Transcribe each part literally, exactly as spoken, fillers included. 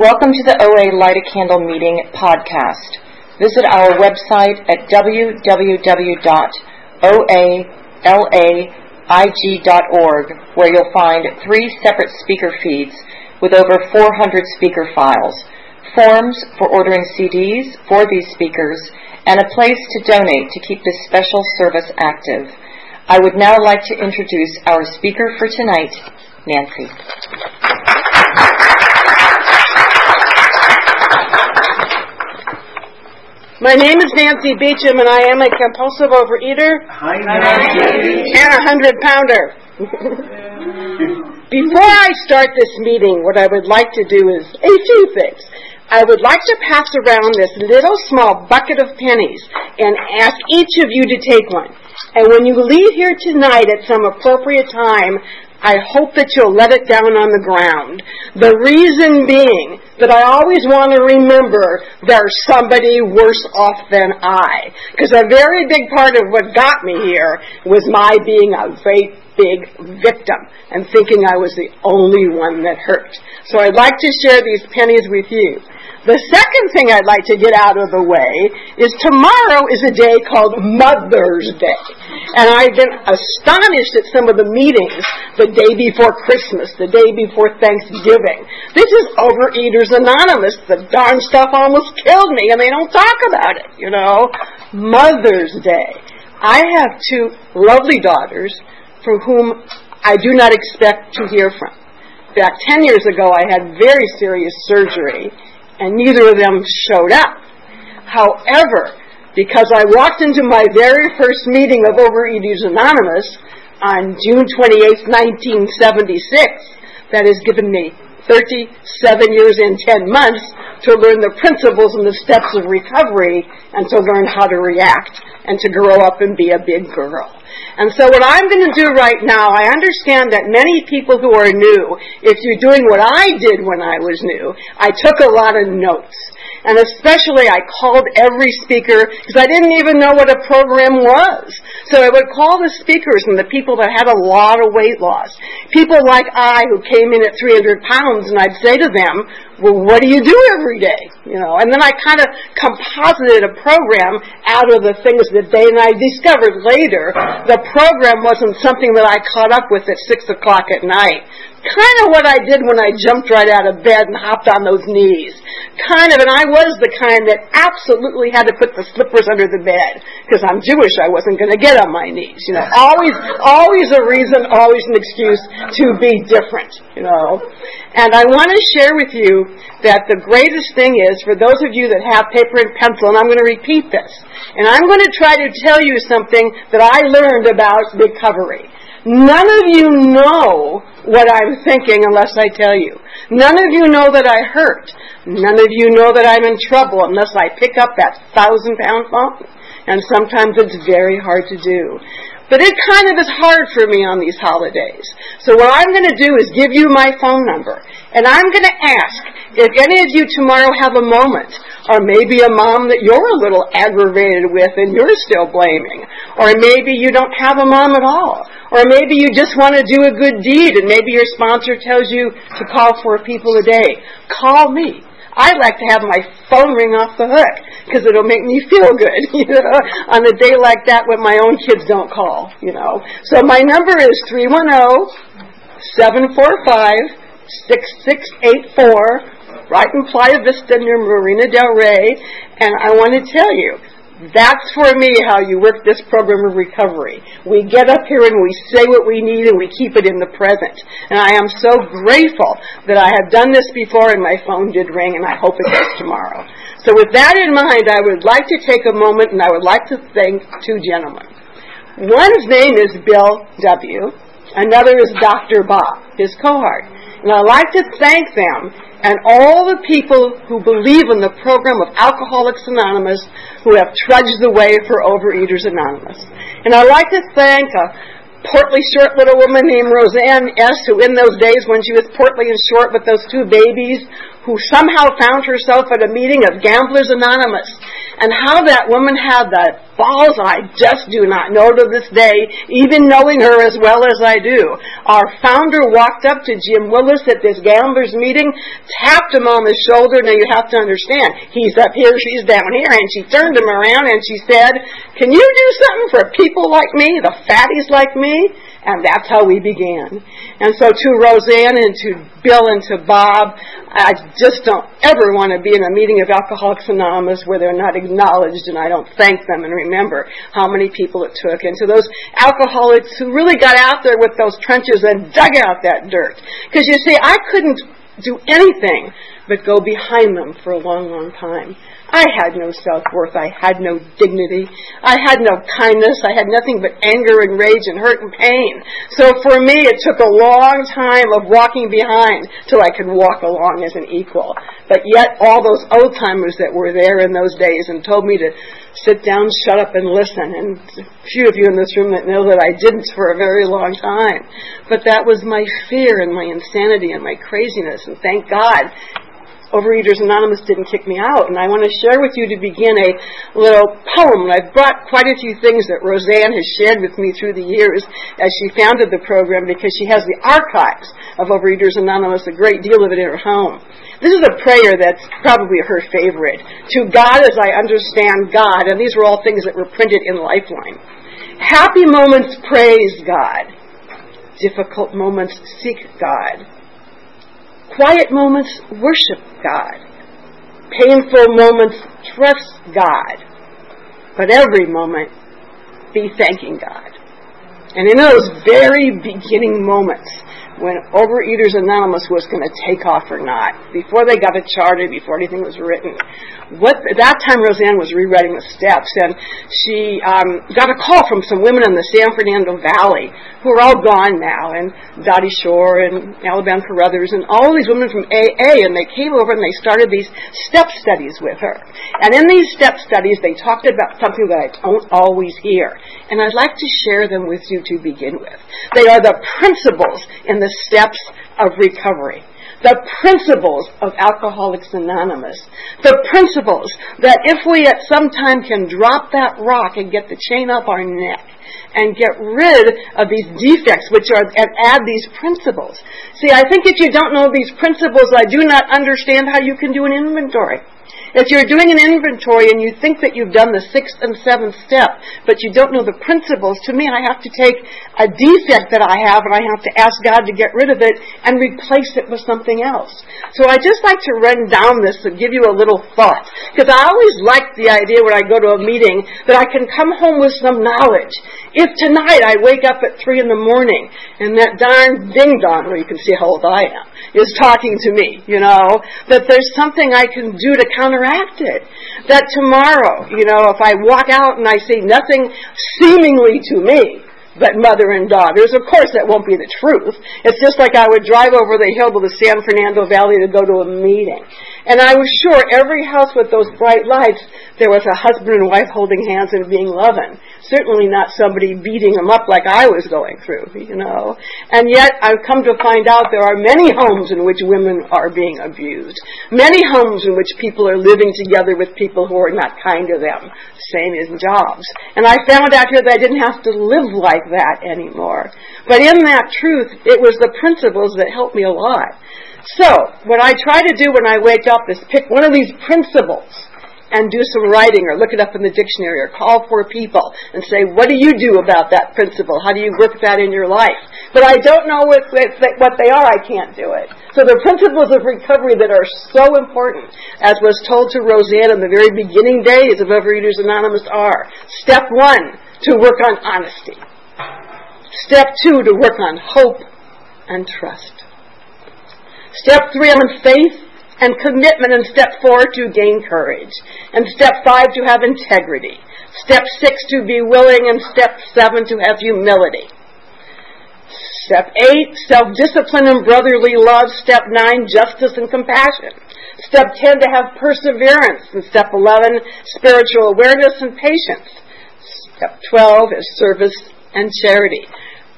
Welcome to the O A Light a Candle Meeting podcast. Visit our website at w w w dot o a l a i g dot org, where you'll find three separate speaker feeds with over four hundred speaker files, forms for ordering C Ds for these speakers, and a place to donate to keep this special service active. I would now like to introduce our speaker for tonight, Nancy. My name is Nancy Beecham, and I am a compulsive overeater. Hi, Nancy. And a hundred-pounder. Before I start this meeting, what I would like to do is a few things. I would like to pass around this little small bucket of pennies and ask each of you to take one. And when you leave here tonight at some appropriate time, I hope that you'll let it down on the ground. The reason being that I always want to remember there's somebody worse off than I. Because a very big part of what got me here was my being a very big victim and thinking I was the only one that hurt. So I'd like to share these pennies with you. The second thing I'd like to get out of the way is tomorrow is a day called Mother's Day. And I've been astonished at some of the meetings the day before Christmas, the day before Thanksgiving. This is Overeaters Anonymous. The darn stuff almost killed me, and they don't talk about it, you know. Mother's Day. I have two lovely daughters from whom I do not expect to hear from. Back ten years ago, I had very serious surgery, and neither of them showed up. However, because I walked into my very first meeting of Overeaters Anonymous on June twenty-eighth, nineteen seventy-six, that has given me thirty-seven years and ten months to learn the principles and the steps of recovery and to learn how to react and to grow up and be a big girl. And so what I'm going to do right now, I understand that many people who are new, if you're doing what I did when I was new, I took a lot of notes. And especially I called every speaker because I didn't even know what a program was. So I would call the speakers and the people that had a lot of weight loss. People like I who came in at three hundred pounds, and I'd say to them, well, what do you do every day? You know, and then I kind of composited a program out of the things that they and I discovered later. The program wasn't something that I caught up with at six o'clock at night. Kind of what I did when I jumped right out of bed and hopped on those knees. Kind of, and I was the kind that absolutely had to put the slippers under the bed. Because I'm Jewish, I wasn't going to get on my knees. You know, always, always a reason, always an excuse to be different, you know. And I want to share with you that the greatest thing is, for those of you that have paper and pencil, and I'm going to repeat this, and I'm going to try to tell you something that I learned about recovery. None of you know what I'm thinking unless I tell you. None of you know that I hurt. None of you know that I'm in trouble unless I pick up that thousand-pound mountain. And sometimes it's very hard to do. But it kind of is hard for me on these holidays. So what I'm going to do is give you my phone number. And I'm going to ask if any of you tomorrow have a moment, or maybe a mom that you're a little aggravated with and you're still blaming, or maybe you don't have a mom at all, or maybe you just want to do a good deed and maybe your sponsor tells you to call four people a day. Call me. I like to have my phone ring off the hook because it'll make me feel good, you know, on a day like that when my own kids don't call, you know. So my number is three one zero, seven four five, six six eight four. Right in Playa Vista near Marina del Rey, and I want to tell you, that's for me how you work this program of recovery. We get up here and we say what we need and we keep it in the present. And I am so grateful that I have done this before and my phone did ring, and I hope it does tomorrow. So with that in mind, I would like to take a moment and I would like to thank two gentlemen. One's name is Bill W. Another is Doctor Bob, his cohort. And I'd like to thank them and all the people who believe in the program of Alcoholics Anonymous who have trudged the way for Overeaters Anonymous. And I'd like to thank a portly, short little woman named Roseanne S., who in those days when she was portly and short with those two babies, who somehow found herself at a meeting of Gamblers Anonymous. And how that woman had the balls, I just do not know to this day, even knowing her as well as I do. Our founder walked up to Jim Willis at this Gamblers meeting, tapped him on the shoulder. Now you have to understand, he's up here, she's down here, and she turned him around and she said, "Can you do something for people like me, the fatties like me?" And that's how we began. And so to Roseanne and to Bill and to Bob, I just don't ever want to be in a meeting of Alcoholics Anonymous where they're not acknowledged and I don't thank them and remember how many people it took. And to those alcoholics who really got out there with those trenches and dug out that dirt. Because you see, I couldn't do anything but go behind them for a long, long time. I had no self-worth. I had no dignity. I had no kindness. I had nothing but anger and rage and hurt and pain. So for me, it took a long time of walking behind till I could walk along as an equal. But yet all those old-timers that were there in those days and told me to sit down, shut up, and listen. And a few of you in this room that know that I didn't for a very long time. But that was my fear and my insanity and my craziness. And thank God Overeaters Anonymous didn't kick me out. And I want to share with you to begin a little poem. And I've brought quite a few things that Roseanne has shared with me through the years as she founded the program, because she has the archives of Overeaters Anonymous, a great deal of it in her home. This is a prayer that's probably her favorite. To God as I understand God. And these were all things that were printed in Lifeline. Happy moments praise God. Difficult moments seek God. Quiet moments worship God. Painful moments trust God. But every moment be thanking God. And in those very beginning moments when Overeaters Anonymous was going to take off or not, before they got it charted, before anything was written, what at that time Roseanne was rewriting the steps, and she um, got a call from some women in the San Fernando Valley who are all gone now, and Dottie Shore and Alabama Carruthers and all these women from A A, and they came over and they started these step studies with her. And in these step studies they talked about something that I don't always hear, and I'd like to share them with you to begin with. They are the principles in the steps of recovery. The principles of Alcoholics Anonymous. The principles that if we at some time can drop that rock and get the chain up our neck and get rid of these defects which are, and add these principles. See, I think if you don't know these principles, I do not understand how you can do an inventory. If you're doing an inventory and you think that you've done the sixth and seventh step, but you don't know the principles, to me I have to take a defect that I have and I have to ask God to get rid of it and replace it with something else. So I just like to run down this and give you a little thought. Because I always like the idea when I go to a meeting that I can come home with some knowledge. If tonight I wake up at three in the morning and that darn ding-dong, where you can see how old I am, is talking to me, you know, that there's something I can do to counter it. That tomorrow, you know, if I walk out and I see nothing seemingly to me but mother and daughters, of course that won't be the truth. It's just like I would drive over the hill to the San Fernando Valley to go to a meeting. And I was sure every house with those bright lights, there was a husband and wife holding hands and being loving. Certainly not somebody beating them up like I was going through, you know. And yet I've come to find out there are many homes in which women are being abused. Many homes in which people are living together with people who are not kind to them. Same in jobs. And I found out here that I didn't have to live like that anymore. But in that truth, it was the principles that helped me a lot. So, what I try to do when I wake up is pick one of these principles and do some writing or look it up in the dictionary or call four people and say, what do you do about that principle? How do you work that in your life? But I don't know what, what they are. I can't do it. So the principles of recovery that are so important, as was told to Roseanne in the very beginning days of Overeaters Anonymous, are step one, to work on honesty. Step two, to work on hope and trust. Step three, on faith and commitment. And step four, to gain courage. And step five, to have integrity. Step six, to be willing. And step seven, to have humility. Step eight, self-discipline and brotherly love. Step nine, justice and compassion. Step ten, to have perseverance. And step eleven, spiritual awareness and patience. Step twelve is service and charity.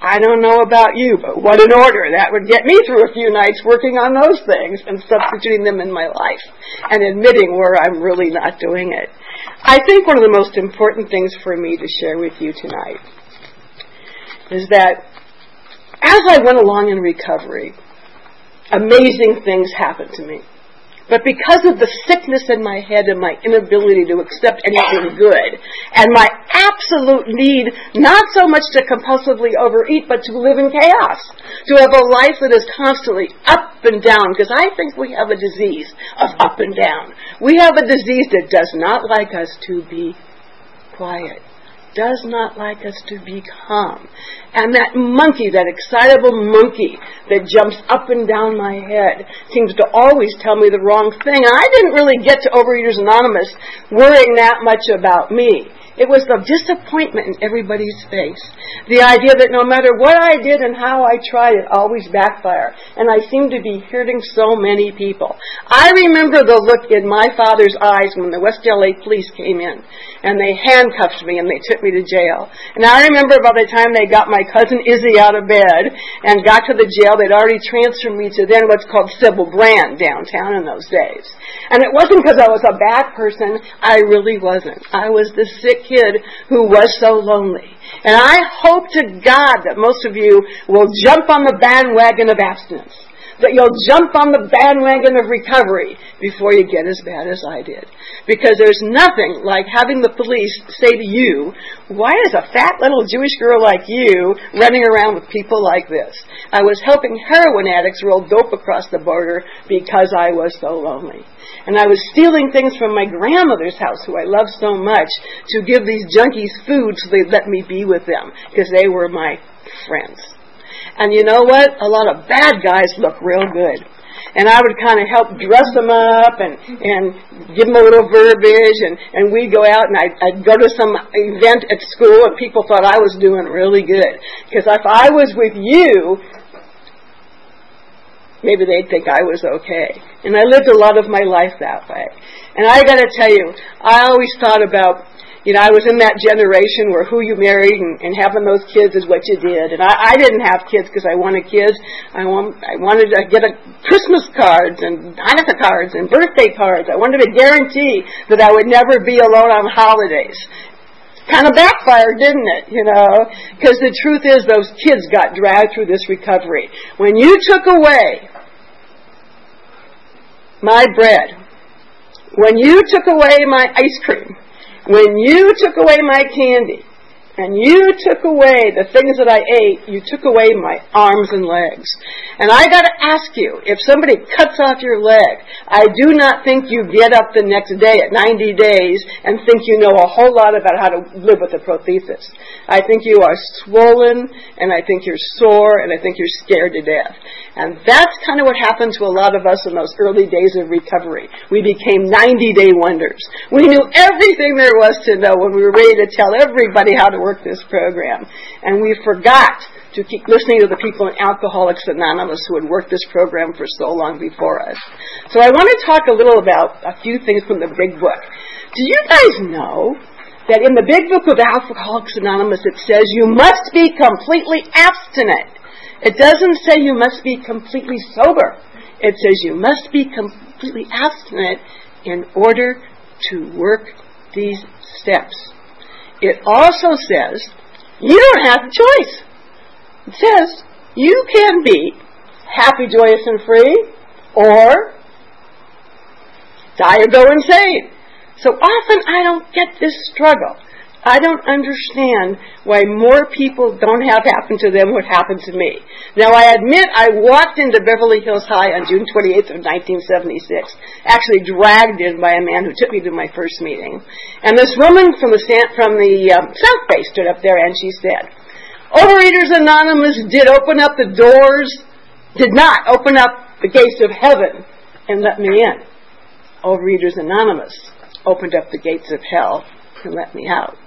I don't know about you, but what an order. That would get me through a few nights working on those things and substituting them in my life and admitting where I'm really not doing it. I think one of the most important things for me to share with you tonight is that as I went along in recovery, amazing things happened to me. But because of the sickness in my head and my inability to accept anything good, and my absolute need not so much to compulsively overeat, but to live in chaos, to have a life that is constantly up and down, because I think we have a disease of up and down. We have a disease that does not like us to be quiet, does not like us to be calm. And that monkey, that excitable monkey that jumps up and down my head seems to always tell me the wrong thing. And I didn't really get to Overeaters Anonymous worrying that much about me. It was the disappointment in everybody's face. The idea that no matter what I did and how I tried, it always backfired. And I seemed to be hurting so many people. I remember the look in my father's eyes when the West L A police came in and they handcuffed me and they took me to jail. And I remember by the time they got my cousin Izzy out of bed and got to the jail, they'd already transferred me to then what's called Sybil Brand downtown in those days. And it wasn't because I was a bad person. I really wasn't. I was the sick kid who was so lonely. And I hope to God that most of you will jump on the bandwagon of abstinence, that you'll jump on the bandwagon of recovery before you get as bad as I did. Because there's nothing like having the police say to you, why is a fat little Jewish girl like you running around with people like this? I was helping heroin addicts roll dope across the border because I was so lonely. And I was stealing things from my grandmother's house, who I loved so much, to give these junkies food so they'd let me be with them, because they were my friends. And you know what? A lot of bad guys look real good. And I would kind of help dress them up and, and give them a little verbiage, and, and we'd go out and I'd, I'd go to some event at school and people thought I was doing really good. Because if I was with you, maybe they'd think I was okay. And I lived a lot of my life that way. And I got to tell you, I always thought about, you know, I was in that generation where who you married and, and having those kids is what you did. And I, I didn't have kids because I wanted kids. I, want, I wanted to get a Christmas cards and Hanukkah cards and birthday cards. I wanted to guarantee that I would never be alone on holidays. Kind of backfired, didn't it? You know, because the truth is those kids got dragged through this recovery. When you took away my bread, when you took away my ice cream, when you took away my candy, and you took away the things that I ate, you took away my arms and legs. And I got to ask you, if somebody cuts off your leg, I do not think you get up the next day at ninety days and think you know a whole lot about how to live with a prothesis. I think you are swollen, and I think you're sore, and I think you're scared to death. And that's kind of what happened to a lot of us in those early days of recovery. We became ninety-day wonders. We knew everything there was to know when we were ready to tell everybody how to work this program. And we forgot to keep listening to the people in Alcoholics Anonymous who had worked this program for so long before us. So I want to talk a little about a few things from the big book. Do you guys know that in the big book of Alcoholics Anonymous it says you must be completely abstinent? It doesn't say you must be completely sober. It says you must be completely abstinent in order to work these steps. It also says you don't have a choice. It says you can be happy, joyous, and free, or die or go insane. So often I don't get this struggle. I don't understand why more people don't have happen to them what happened to me. Now, I admit I walked into Beverly Hills High on June twenty-eighth of nineteen seventy-six, actually dragged in by a man who took me to my first meeting. And this woman from the, from the um, South Bay stood up there and she said, Overeaters Anonymous did open up the doors, did not open up the gates of heaven and let me in. Overeaters Anonymous opened up the gates of hell and let me out.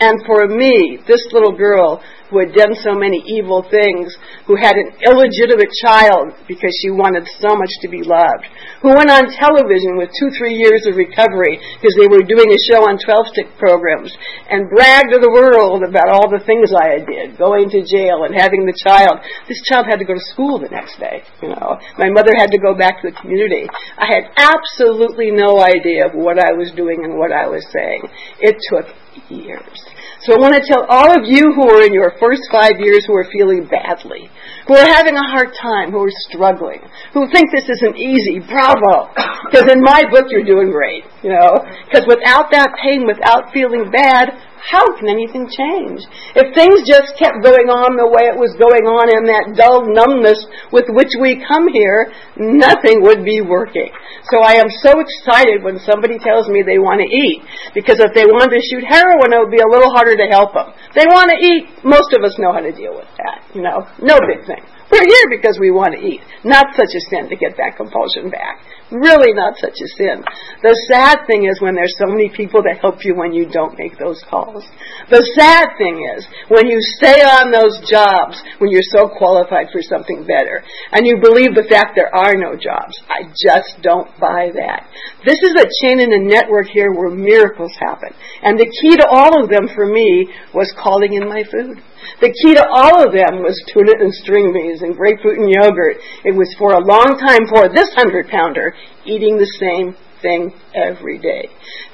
And for me, this little girl who had done so many evil things, who had an illegitimate child because she wanted so much to be loved, who went on television with two, three years of recovery because they were doing a show on twelve-stick programs and bragged to the world about all the things I did, going to jail and having the child. This child had to go to school the next day. You know, my mother had to go back to the community. I had absolutely no idea of what I was doing and what I was saying. It took years. So I want to tell all of you who are in your first five years who are feeling badly, who are having a hard time, who are struggling, who think this isn't easy, bravo, because in my book you're doing great, you know, because without that pain, without feeling bad, how can anything change? If things just kept going on the way it was going on in that dull numbness with which we come here, nothing would be working. So I am so excited when somebody tells me they want to eat, because if they wanted to shoot heroin, it would be a little harder to help them. They want to eat. Most of us know how to deal with that, you know. No big thing. We're here because we want to eat. Not such a sin to get that compulsion back. Really not such a sin. The sad thing is when there's so many people that help you when you don't make those calls. The sad thing is when you stay on those jobs when you're so qualified for something better and you believe the fact there are no jobs. I just don't buy that. This is a chain and a network here where miracles happen. And the key to all of them for me was calling in my food. The key to all of them was tuna and string beans and grapefruit and yogurt. It was for a long time for this hundred-pounder eating the same thing every day.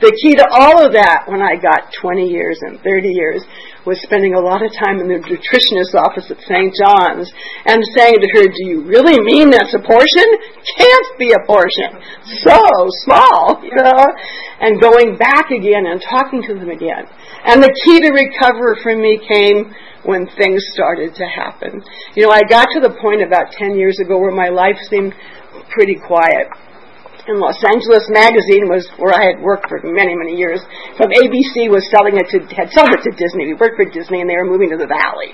The key to all of that when I got twenty years and thirty years was spending a lot of time in the nutritionist's office at Saint John's and saying to her, do you really mean that's a portion? Can't be a portion. So small, you know. And going back again and talking to them again. And the key to recover for me came when things started to happen. You know, I got to the point about ten years ago where my life seemed pretty quiet. And Los Angeles Magazine was where I had worked for many, many years. From A B C was selling it to, had sold it to Disney. We worked for Disney and they were moving to the Valley.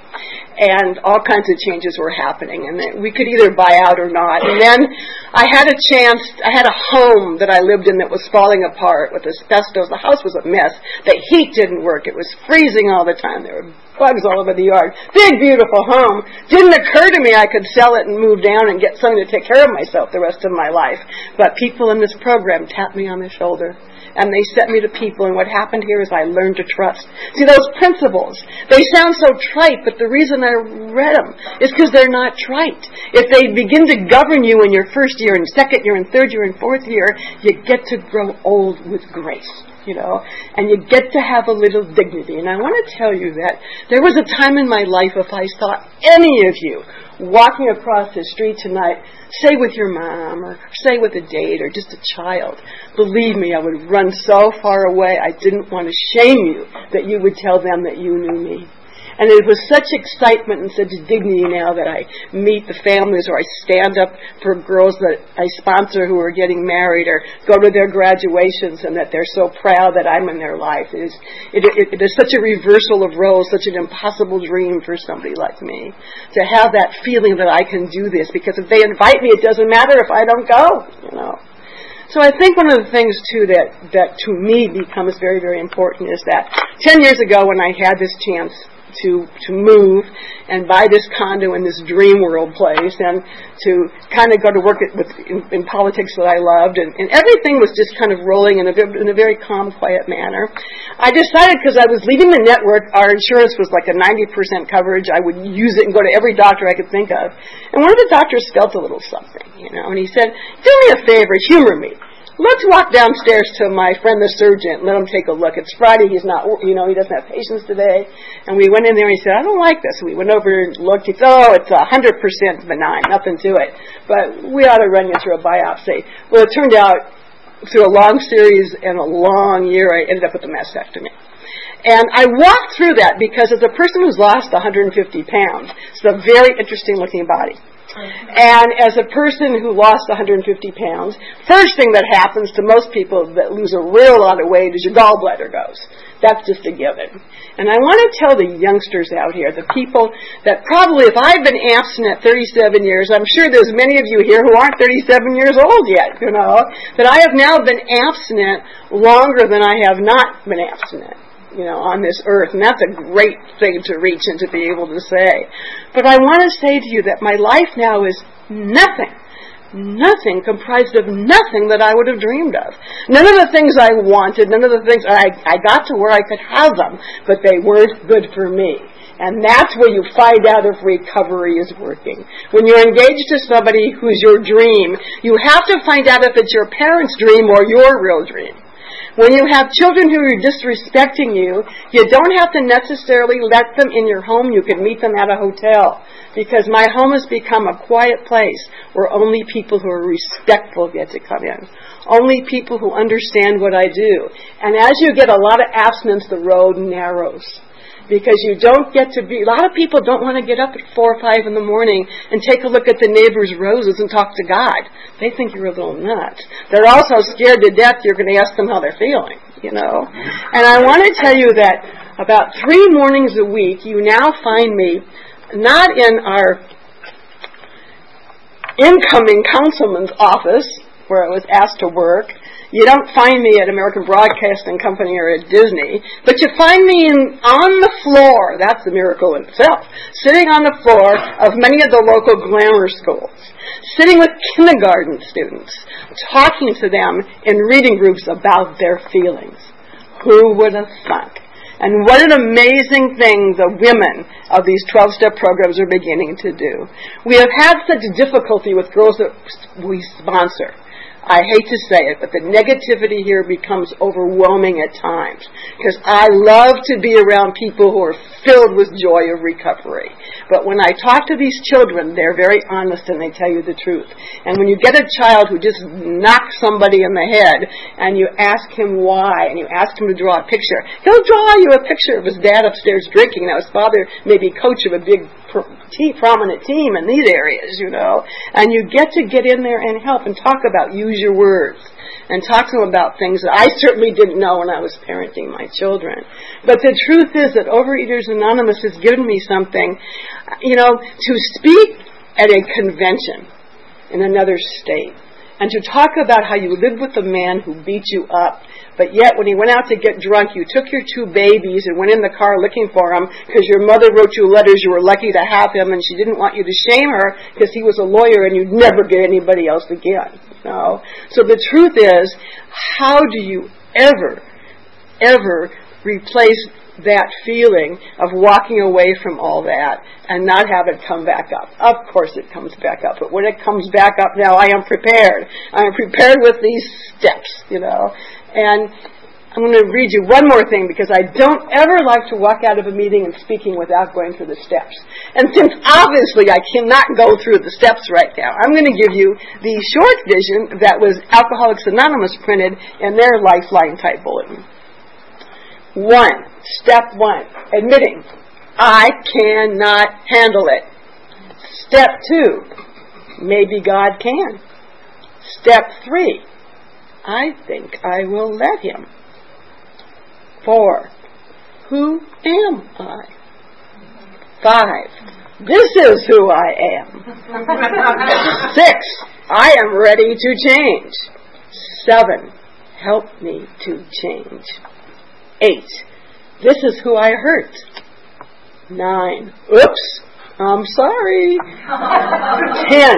And all kinds of changes were happening. And we could either buy out or not. And then I had a chance, I had a home that I lived in that was falling apart with asbestos. The house was a mess. The heat didn't work. It was freezing all the time. There were bugs all over the yard. Big, beautiful home. Didn't occur to me I could sell it and move down and get something to take care of myself the rest of my life. But people in this program tapped me on the shoulder, and they sent me to people, and what happened here is I learned to trust. See, those principles, they sound so trite, but the reason I read them is because they're not trite. If they begin to govern you in your first year and second year and third year and fourth year, you get to grow old with grace. You know, and you get to have a little dignity. And I want to tell you that there was a time in my life if I saw any of you walking across the street tonight, say with your mom or say with a date or just a child, believe me, I would run so far away. I didn't want to shame you that you would tell them that you knew me. And it was such excitement and such dignity now that I meet the families or I stand up for girls that I sponsor who are getting married or go to their graduations and that they're so proud that I'm in their life. It is, it, it, it is such a reversal of roles, such an impossible dream for somebody like me to have that feeling that I can do this because if they invite me, it doesn't matter if I don't go, you know. So I think one of the things, too, that, that to me becomes very, very important is that ten years ago when I had this chance to to move and buy this condo in this dream world place and to kind of go to work at, with, in, in politics that I loved. And, and everything was just kind of rolling in a, in a very calm, quiet manner. I decided because I was leaving the network, our insurance was like a ninety percent coverage. I would use it and go to every doctor I could think of. And one of the doctors felt a little something, you know, and he said, do me a favor, humor me. Let's walk downstairs to my friend the surgeon and let him take a look. It's Friday. He's not, you know, he doesn't have patients today. And we went in there and he said, I don't like this. We went over and looked. He said, oh, it's one hundred percent benign, nothing to it. But we ought to run you through a biopsy. Well, it turned out through a long series and a long year, I ended up with a mastectomy. And I walked through that because as a person who's lost one hundred fifty pounds, it's a very interesting-looking body. And as a person who lost one hundred fifty pounds, first thing that happens to most people that lose a real lot of weight is your gallbladder goes. That's just a given. And I want to tell the youngsters out here, the people that probably, if I've been abstinent thirty-seven years, I'm sure there's many of you here who aren't thirty-seven years old yet, you know, that I have now been abstinent longer than I have not been abstinent. you know, on this earth, and that's a great thing to reach and to be able to say. But I want to say to you that my life now is nothing, nothing, comprised of nothing that I would have dreamed of. None of the things I wanted, none of the things, I, I got to where I could have them, but they weren't good for me. And that's where you find out if recovery is working. When you're engaged to somebody who's your dream, you have to find out if it's your parents' dream or your real dream. When you have children who are disrespecting you, you don't have to necessarily let them in your home. You can meet them at a hotel. Because my home has become a quiet place where only people who are respectful get to come in. Only people who understand what I do. And as you get a lot of abstinence, the road narrows. Because you don't get to be, a lot of people don't want to get up at four or five in the morning and take a look at the neighbor's roses and talk to God. They think you're a little nut. They're also scared to death you're going to ask them how they're feeling, you know. And I want to tell you that about three mornings a week, you now find me not in our incoming councilman's office, where I was asked to work. You don't find me at American Broadcasting Company or at Disney, but you find me in, on the floor, that's the miracle in itself, sitting on the floor of many of the local glamour schools, sitting with kindergarten students, talking to them in reading groups about their feelings. Who would have thunk? And what an amazing thing the women of these twelve-step programs are beginning to do. We have had such difficulty with girls that we sponsor. I hate to say it, but the negativity here becomes overwhelming at times. Because I love to be around people who are filled with joy of recovery. But when I talk to these children, they're very honest and they tell you the truth. And when you get a child who just knocks somebody in the head and you ask him why and you ask him to draw a picture, he'll draw you a picture of his dad upstairs drinking. Now his father may be coach of a big prominent team in these areas, you know. And you get to get in there and help and talk about you. Your words and talk to them about things that I certainly didn't know when I was parenting my children. But the truth is that Overeaters Anonymous has given me something, you know, to speak at a convention in another state and to talk about how you lived with a man who beat you up, but yet when he went out to get drunk, you took your two babies and went in the car looking for him because your mother wrote you letters you were lucky to have him and she didn't want you to shame her because he was a lawyer and you'd never get anybody else again. No. So the truth is, how do you ever, ever replace that feeling of walking away from all that and not have it come back up? Of course it comes back up, but when it comes back up now, I am prepared. I am prepared with these steps, you know. And I'm going to read you one more thing because I don't ever like to walk out of a meeting and speaking without going through the steps. And since obviously I cannot go through the steps right now, I'm going to give you the short vision that was Alcoholics Anonymous printed in their Lifeline type bulletin. One, step one, admitting, I cannot handle it. Step two, maybe God can. Step three, I think I will let him. Four, who am I? Five, this is who I am. Six, I am ready to change. Seven, help me to change. Eight, this is who I hurt. Nine, oops, I'm sorry. Ten,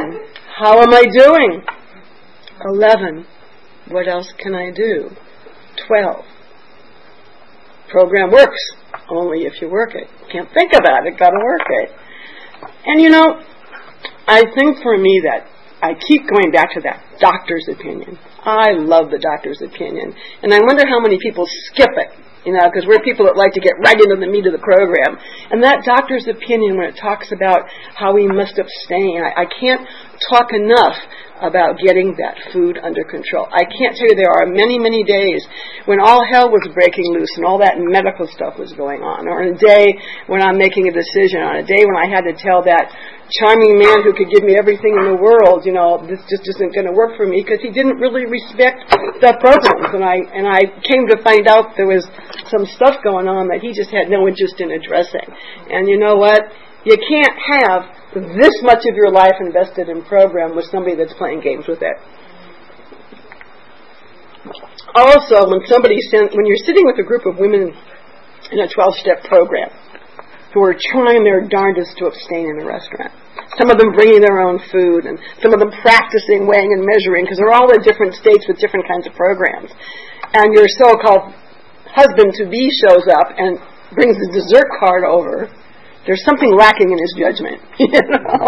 how am I doing? Eleven, what else can I do? Twelve, program works, only if you work it. Can't think about it, gotta work it. And you know, I think for me that I keep going back to that doctor's opinion. I love the doctor's opinion. And I wonder how many people skip it, you know, because we're people that like to get right into the meat of the program. And that doctor's opinion when it talks about how we must abstain, I, I can't talk enough about getting that food under control. I can't tell you there are many, many days when all hell was breaking loose and all that medical stuff was going on, or on a day when I'm making a decision, on a day when I had to tell that charming man who could give me everything in the world, you know, this just isn't going to work for me because he didn't really respect the programs. And I, and I came to find out there was some stuff going on that he just had no interest in addressing. And you know what? You can't have this much of your life invested in program with somebody that's playing games with it. Also, when somebody sends, when you're sitting with a group of women in a twelve-step program who are trying their darndest to abstain in the restaurant. Some of them bringing their own food, and some of them practicing weighing and measuring, because they're all in different states with different kinds of programs. And your so-called husband-to-be shows up and brings the dessert card over. There's something lacking in his judgment. You know?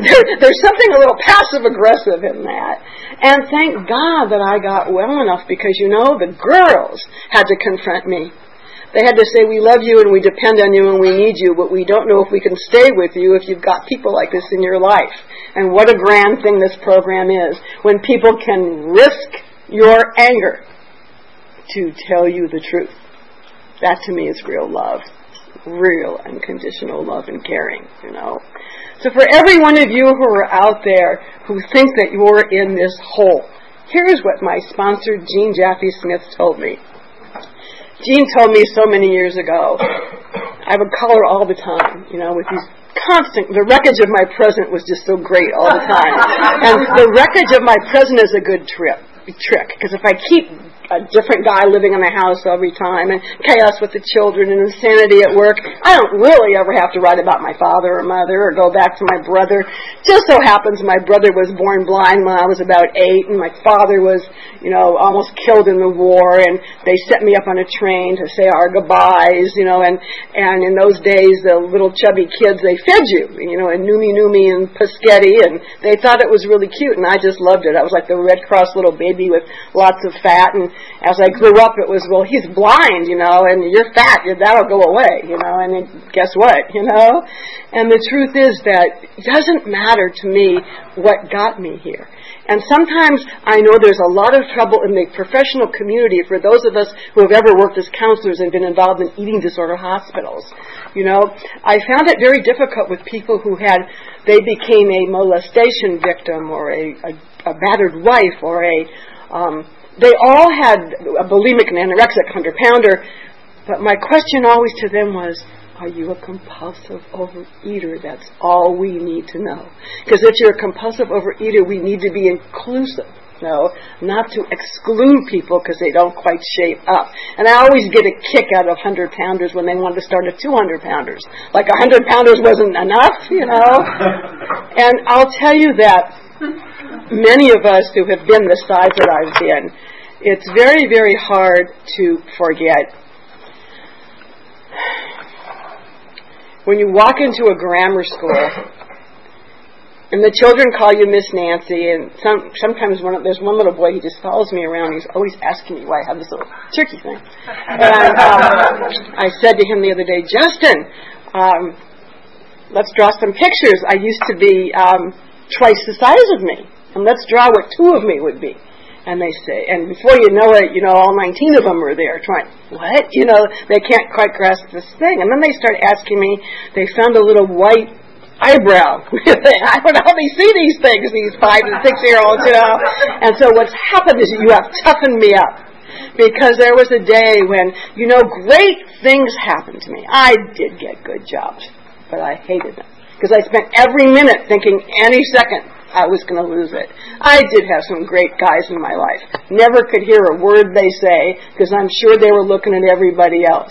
there, there's something a little passive-aggressive in that. And thank God that I got well enough, because, you know, the girls had to confront me. They had to say, we love you and we depend on you and we need you, but we don't know if we can stay with you if you've got people like this in your life. And what a grand thing this program is, when people can risk your anger to tell you the truth. That, to me, is real love. Real unconditional love and caring, you know. So for every one of you who are out there who think that you're in this hole, here's what my sponsor, Jean Jaffe Smith, told me. Jean told me so many years ago, I would call her all the time, you know, with these constant, the wreckage of my present was just so great all the time. And the wreckage of my present is a good trip. trick, because if I keep a different guy living in the house every time, and chaos with the children and insanity at work, I don't really ever have to write about my father or mother or go back to my brother. Just so happens my brother was born blind when I was about eight, and my father was, you know, almost killed in the war, and they set me up on a train to say our goodbyes, you know, and, and in those days the little chubby kids, they fed you, you know, and Noomi Noomi and Paschetti, and they thought it was really cute, and I just loved it. I was like the Red Cross little baby with lots of fat, and as I grew up it was, well, he's blind, you know, and you're fat, that'll go away, you know, and then guess what, you know? And the truth is that it doesn't matter to me what got me here. And sometimes I know there's a lot of trouble in the professional community for those of us who have ever worked as counselors and been involved in eating disorder hospitals. You know, I found it very difficult with people who had, they became a molestation victim or a, a a battered wife or a, um, they all had a bulimic and anorexic hundred pounder, but my question always to them was, are you a compulsive overeater? That's all we need to know. Because if you're a compulsive overeater, we need to be inclusive. No, not to exclude people because they don't quite shape up. And I always get a kick out of hundred pounders when they wanted to start at two hundred pounders. Like hundred pounders wasn't enough, you know? And I'll tell you that many of us who have been the size that I've been, it's very, very hard to forget. When you walk into a grammar school, and the children call you Miss Nancy, and some, sometimes one of, there's one little boy, he just follows me around, he's always asking me why I have this little turkey thing. And um, I said to him the other day, Justin, um, let's draw some pictures. I used to be um, twice the size of me, and let's draw what two of me would be. And they say, and before you know it, you know, all nineteen of them are there trying, what? You know, they can't quite grasp this thing. And then they start asking me, they found a little white eyebrow. I don't know how they see these things, these five and six year olds, you know. And so what's happened is you have toughened me up. Because there was a day when, you know, great things happened to me. I did get good jobs, but I hated them. Because I spent every minute thinking any second I was going to lose it. I did have some great guys in my life. Never could hear a word they say because I'm sure they were looking at everybody else.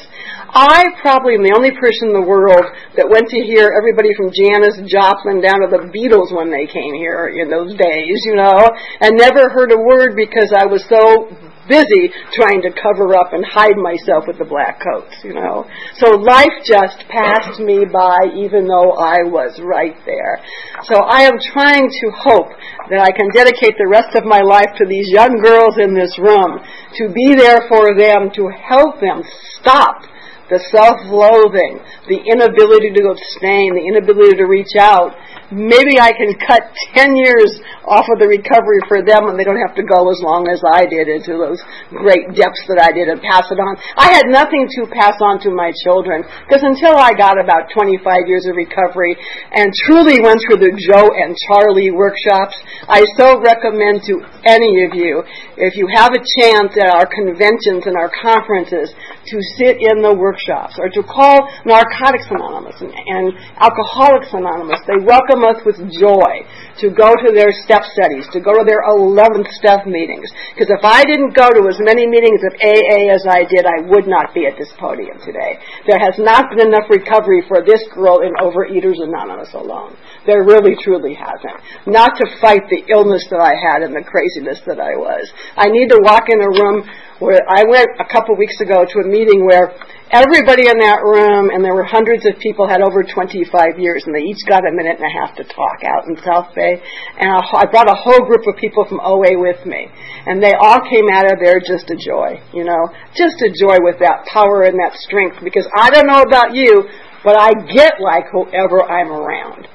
I probably am the only person in the world that went to hear everybody from Janis Joplin down to the Beatles when they came here in those days, you know, and never heard a word because I was so busy trying to cover up and hide myself with the black coats, you know. So life just passed me by even though I was right there. So I am trying to hope that I can dedicate the rest of my life to these young girls in this room, to be there for them, to help them stop the self-loathing, the inability to abstain, the inability to reach out. Maybe I can cut ten years off of the recovery for them and they don't have to go as long as I did into those great depths that I did and pass it on. I had nothing to pass on to my children because until I got about twenty-five years of recovery and truly went through the Joe and Charlie workshops, I so recommend to any of you, if you have a chance at our conventions and our conferences, to sit in the workshops or to call Narcotics Anonymous and, and Alcoholics Anonymous. They welcome us with joy to go to their step studies, to go to their eleventh step meetings. Because if I didn't go to as many meetings of A A as I did, I would not be at this podium today. There has not been enough recovery for this girl in Overeaters Anonymous alone. There really, truly hasn't. Not to fight the illness that I had and the craziness that I was. I need to walk in a room where I went a couple weeks ago to a meeting where everybody in that room, and there were hundreds of people, had over twenty-five years, and they each got a minute and a half to talk out in South Bay. And I brought a whole group of people from O A with me, and they all came out of there just a joy, you know, just a joy with that power and that strength, because I don't know about you, but I get like whoever I'm around.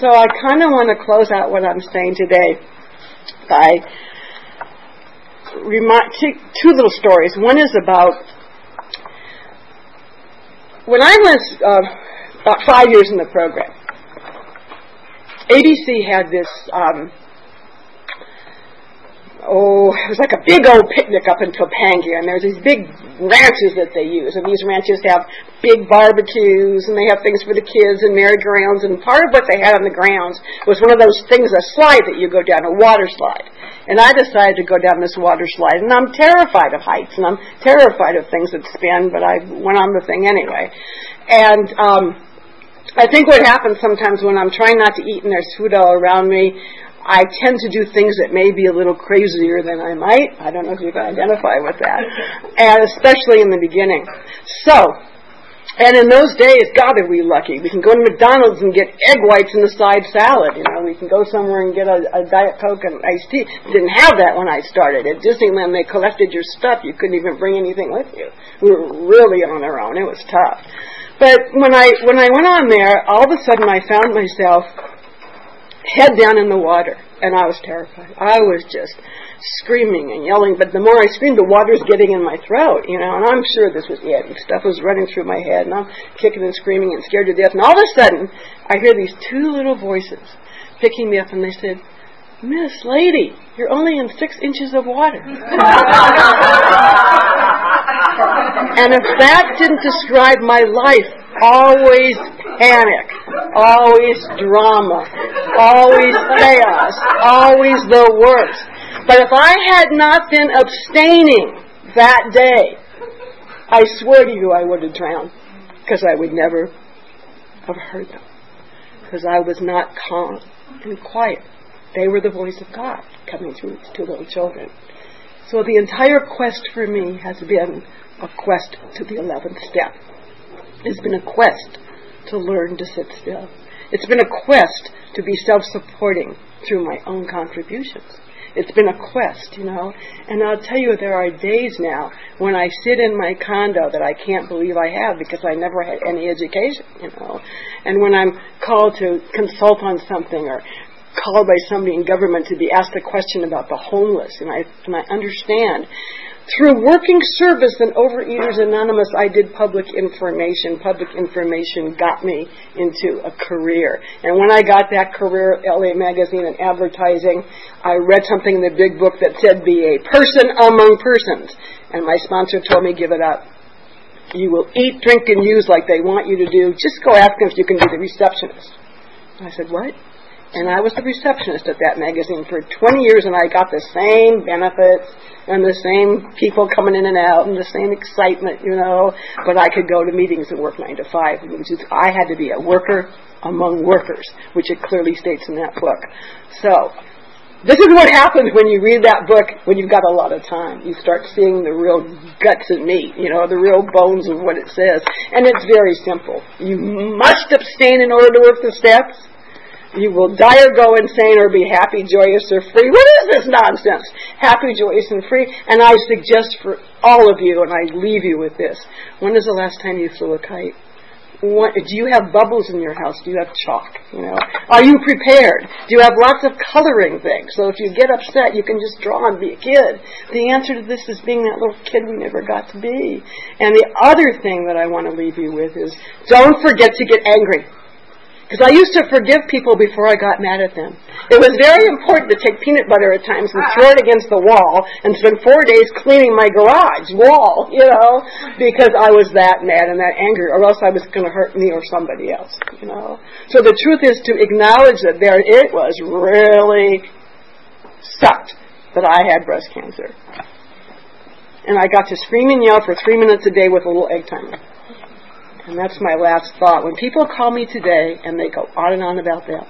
So I kind of want to close out what I'm saying today by remind, two little stories. One is about when I was uh, about five years in the program, A B C had this, um, oh, it was like a big old picnic up in Topanga, and there's these big ranches that they use, and these ranches have big barbecues, and they have things for the kids and merry-go-rounds, and part of what they had on the grounds was one of those things, a slide that you go down, a water slide. And I decided to go down this water slide, and I'm terrified of heights, and I'm terrified of things that spin, but I went on the thing anyway. And um, I think what happens sometimes when I'm trying not to eat and there's food all around me, I tend to do things that may be a little crazier than I might. I don't know if you can identify with that, and especially in the beginning. So, and in those days, God, are we lucky. We can go to McDonald's and get egg whites and a side salad. You know, we can go somewhere and get a, a Diet Coke and iced tea. Didn't have that when I started. At Disneyland, they collected your stuff. You couldn't even bring anything with you. We were really on our own. It was tough. But when I when I went on there, all of a sudden I found myself head down in the water, and I was terrified. I was just screaming and yelling, but the more I screamed, the water's getting in my throat, you know, and I'm sure this was it. Stuff was running through my head, and I'm kicking and screaming and scared to death, and all of a sudden, I hear these two little voices picking me up, and they said, "Miss Lady, you're only in six inches of water." And if that didn't describe my life, always panic, always drama, always chaos, always the worst. But if I had not been abstaining that day, I swear to you I would have drowned, because I would never have heard them, because I was not calm and quiet. They were the voice of God coming through to little children. So the entire quest for me has been a quest to the eleventh step. It's been a quest to learn to sit still. It's been a quest to be self-supporting through my own contributions. It's been a quest, you know. And I'll tell you, there are days now when I sit in my condo that I can't believe I have, because I never had any education, you know. And when I'm called to consult on something, or called by somebody in government to be asked a question about the homeless, and I and I understand. Through working service in Overeaters Anonymous, I did public information. Public information got me into a career. And when I got that career at L A Magazine and advertising, I read something in the big book that said, "Be a person among persons." And my sponsor told me, "Give it up. You will eat, drink, and use like they want you to do. Just go ask them if you can be the receptionist." I said, "What?" And I was the receptionist at that magazine for twenty years, and I got the same benefits and the same people coming in and out and the same excitement, you know. But I could go to meetings and work nine to five. Which is, I had to be a worker among workers, which it clearly states in that book. So this is what happens when you read that book when you've got a lot of time. You start seeing the real guts and meat, you know, the real bones of what it says. And it's very simple. You must abstain in order to work the steps. You will die or go insane, or be happy, joyous, or free. What is this nonsense? Happy, joyous, and free. And I suggest for all of you, and I leave you with this. When is the last time you flew a kite? What, do you have bubbles in your house? Do you have chalk? You know, are you prepared? Do you have lots of coloring things? So if you get upset, you can just draw and be a kid. The answer to this is being that little kid we never got to be. And the other thing that I want to leave you with is, don't forget to get angry. Because I used to forgive people before I got mad at them. It was very important to take peanut butter at times and throw it against the wall and spend four days cleaning my garage wall, you know, because I was that mad and that angry, or else I was going to hurt me or somebody else, you know. So the truth is to acknowledge that there it was really sucked that I had breast cancer. And I got to scream and yell for three minutes a day with a little egg timer. And that's my last thought. When people call me today and they go on and on about that,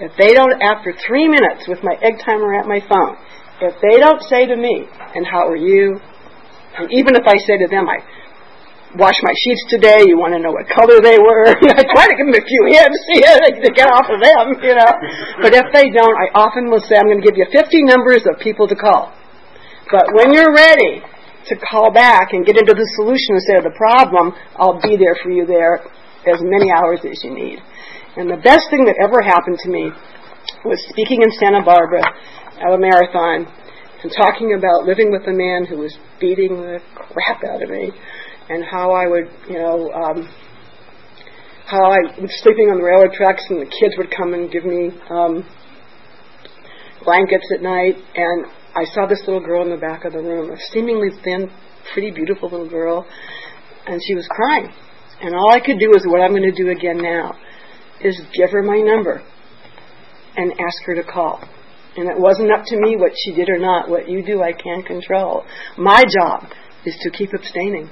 if they don't, after three minutes with my egg timer at my phone, if they don't say to me, and how are you? And even if I say to them, I washed my sheets today, you want to know what color they were? I try to give them a few hints, you know, to get off of them, you know. But if they don't, I often will say, I'm going to give you fifty numbers of people to call. But when you're ready to call back and get into the solution instead of the problem, I'll be there for you there as many hours as you need. And the best thing that ever happened to me was speaking in Santa Barbara at a marathon and talking about living with a man who was beating the crap out of me and how I would, you know, um, how I was sleeping on the railroad tracks and the kids would come and give me um, blankets at night. And I saw this little girl in the back of the room, a seemingly thin, pretty beautiful little girl, and she was crying. And all I could do is what I'm going to do again now is give her my number and ask her to call. And it wasn't up to me what she did or not. What you do, I can't control. My job is to keep abstaining.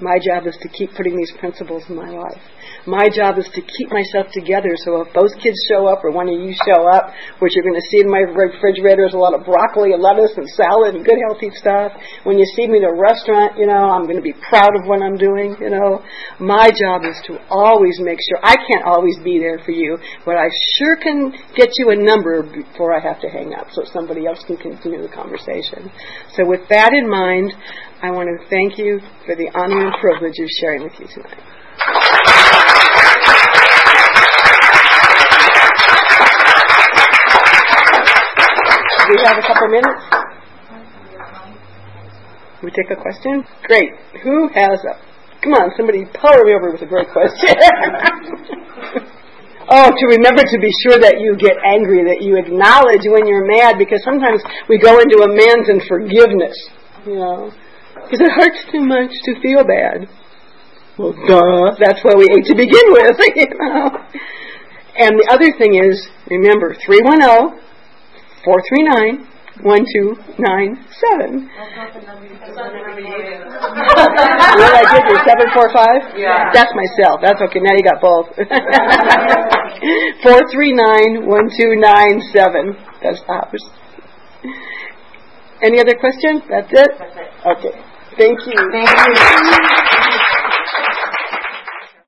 My job is to keep putting these principles in my life. My job is to keep myself together so if those kids show up or one of you show up, what you're going to see in my refrigerator is a lot of broccoli and lettuce and salad and good healthy stuff. When you see me at a restaurant, you know, I'm going to be proud of what I'm doing, you know. My job is to always make sure. I can't always be there for you, but I sure can get you a number before I have to hang up so somebody else can continue the conversation. So with that in mind, I want to thank you for the honor and privilege of sharing with you tonight. Do we have a couple minutes? We take a question? Great. Who has a... Come on, somebody power me over with a great question. Oh, to remember to be sure that you get angry, that you acknowledge when you're mad, because sometimes we go into amends and forgiveness, you know. Because it hurts too much to feel bad. Well, duh, that's what we ate to begin with, you know. And the other thing is, remember, three one zero, four three nine, one two nine seven. What I did was seven four five? Yeah. That's myself. That's okay. Now you got both. four three nine, one two nine seven. That's ours. Any other questions? That's it? That's it. Okay. Thank you. Thank you.